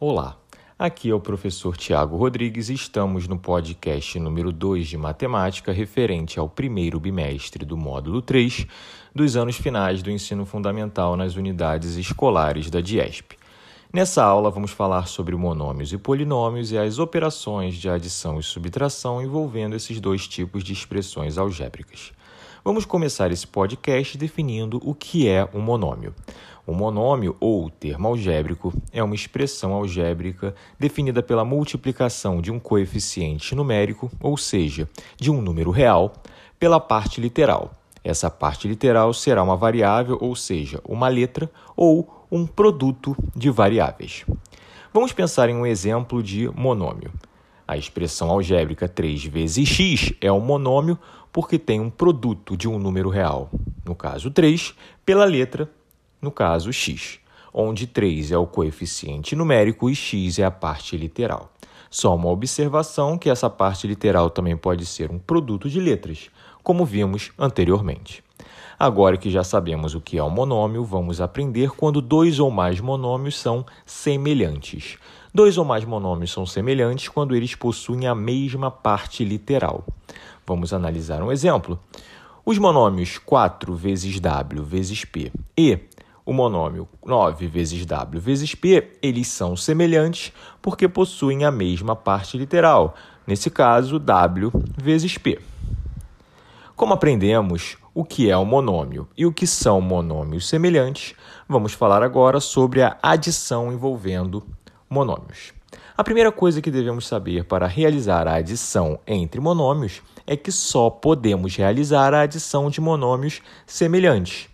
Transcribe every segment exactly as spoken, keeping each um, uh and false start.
Olá, aqui é o professor Tiago Rodrigues e estamos no podcast número dois de Matemática referente ao primeiro bimestre do módulo três dos anos finais do ensino fundamental nas unidades escolares da Diesp. Nessa aula vamos falar sobre monômios e polinômios e as operações de adição e subtração envolvendo esses dois tipos de expressões algébricas. Vamos começar esse podcast definindo o que é um monômio. Um monômio, ou termo algébrico, é uma expressão algébrica definida pela multiplicação de um coeficiente numérico, ou seja, de um número real, pela parte literal. Essa parte literal será uma variável, ou seja, uma letra, ou um produto de variáveis. Vamos pensar em um exemplo de monômio. A expressão algébrica três vezes x é um monômio porque tem um produto de um número real, no caso três, pela letra, no caso x, onde três é o coeficiente numérico e x é a parte literal. Só uma observação que essa parte literal também pode ser um produto de letras, como vimos anteriormente. Agora que já sabemos o que é um monômio, vamos aprender quando dois ou mais monômios são semelhantes. Dois ou mais monômios são semelhantes quando eles possuem a mesma parte literal. Vamos analisar um exemplo. Os monômios quatro vezes w vezes p e o monômio nove vezes w vezes p, eles são semelhantes porque possuem a mesma parte literal, nesse caso w vezes p. Como aprendemos o que é um monômio e o que são monômios semelhantes, vamos falar agora sobre a adição envolvendo monômios. A primeira coisa que devemos saber para realizar a adição entre monômios é que só podemos realizar a adição de monômios semelhantes.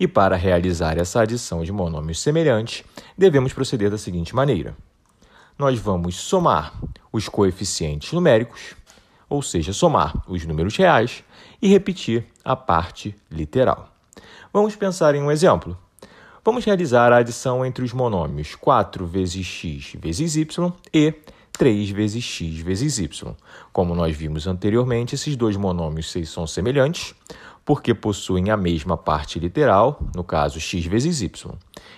E para realizar essa adição de monômios semelhantes, devemos proceder da seguinte maneira. Nós vamos somar os coeficientes numéricos, ou seja, somar os números reais e repetir a parte literal. Vamos pensar em um exemplo. Vamos realizar a adição entre os monômios quatro vezes x vezes y e três vezes x vezes y. Como nós vimos anteriormente, esses dois monômios são semelhantes porque possuem a mesma parte literal, no caso x vezes y.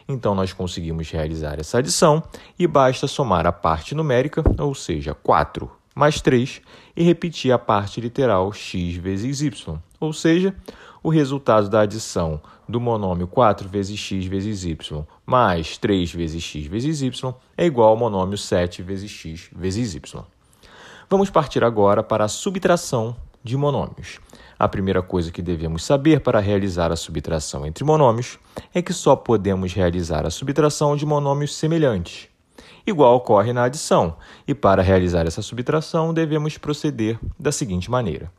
Então, nós conseguimos realizar essa adição e basta somar a parte numérica, ou seja, quatro mais três, e repetir a parte literal x vezes y. Ou seja, o resultado da adição do monômio quatro vezes x vezes y mais três vezes x vezes y é igual ao monômio sete vezes x vezes y. Vamos partir agora para a subtração de monômios. A primeira coisa que devemos saber para realizar a subtração entre monômios é que só podemos realizar a subtração de monômios semelhantes. Igual ocorre na adição, e para realizar essa subtração devemos proceder da seguinte maneira.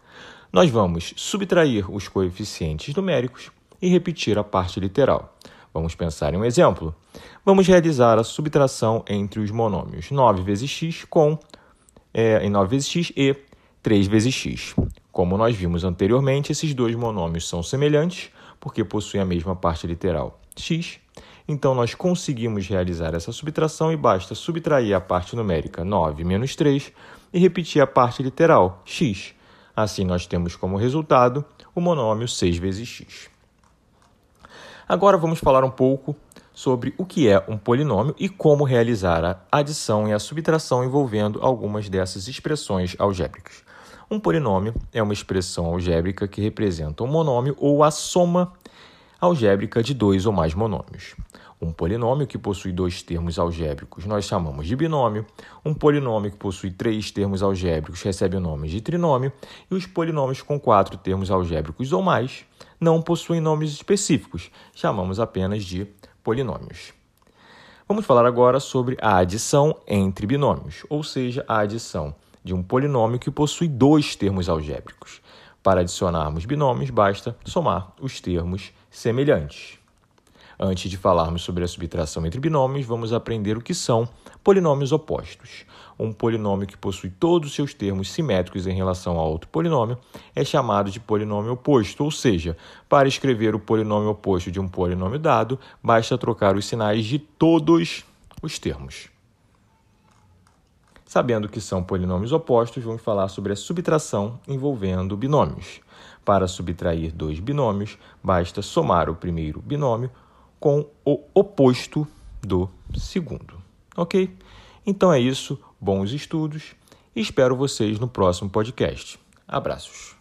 Nós vamos subtrair os coeficientes numéricos e repetir a parte literal. Vamos pensar em um exemplo. Vamos realizar a subtração entre os monômios nove vezes x com é, em nove vezes x e três vezes x. Como nós vimos anteriormente, esses dois monômios são semelhantes porque possuem a mesma parte literal x. Então, nós conseguimos realizar essa subtração e basta subtrair a parte numérica nove menos três e repetir a parte literal x. Assim, nós temos como resultado o monômio seis vezes x. Agora, vamos falar um pouco sobre o que é um polinômio e como realizar a adição e a subtração envolvendo algumas dessas expressões algébricas. Um polinômio é uma expressão algébrica que representa um monômio ou a soma algébrica de dois ou mais monômios. Um polinômio que possui dois termos algébricos nós chamamos de binômio, um polinômio que possui três termos algébricos recebe o nome de trinômio, e os polinômios com quatro termos algébricos ou mais não possuem nomes específicos, chamamos apenas de polinômios. Vamos falar agora sobre a adição entre binômios, ou seja, a adição de um polinômio que possui dois termos algébricos. Para adicionarmos binômios, basta somar os termos semelhantes. Antes de falarmos sobre a subtração entre binômios, vamos aprender o que são polinômios opostos. Um polinômio que possui todos os seus termos simétricos em relação a outro polinômio é chamado de polinômio oposto, ou seja, para escrever o polinômio oposto de um polinômio dado, basta trocar os sinais de todos os termos. Sabendo que são polinômios opostos, vamos falar sobre a subtração envolvendo binômios. Para subtrair dois binômios, basta somar o primeiro binômio com o oposto do segundo. Ok? Então é isso, bons estudos e espero vocês no próximo podcast. Abraços.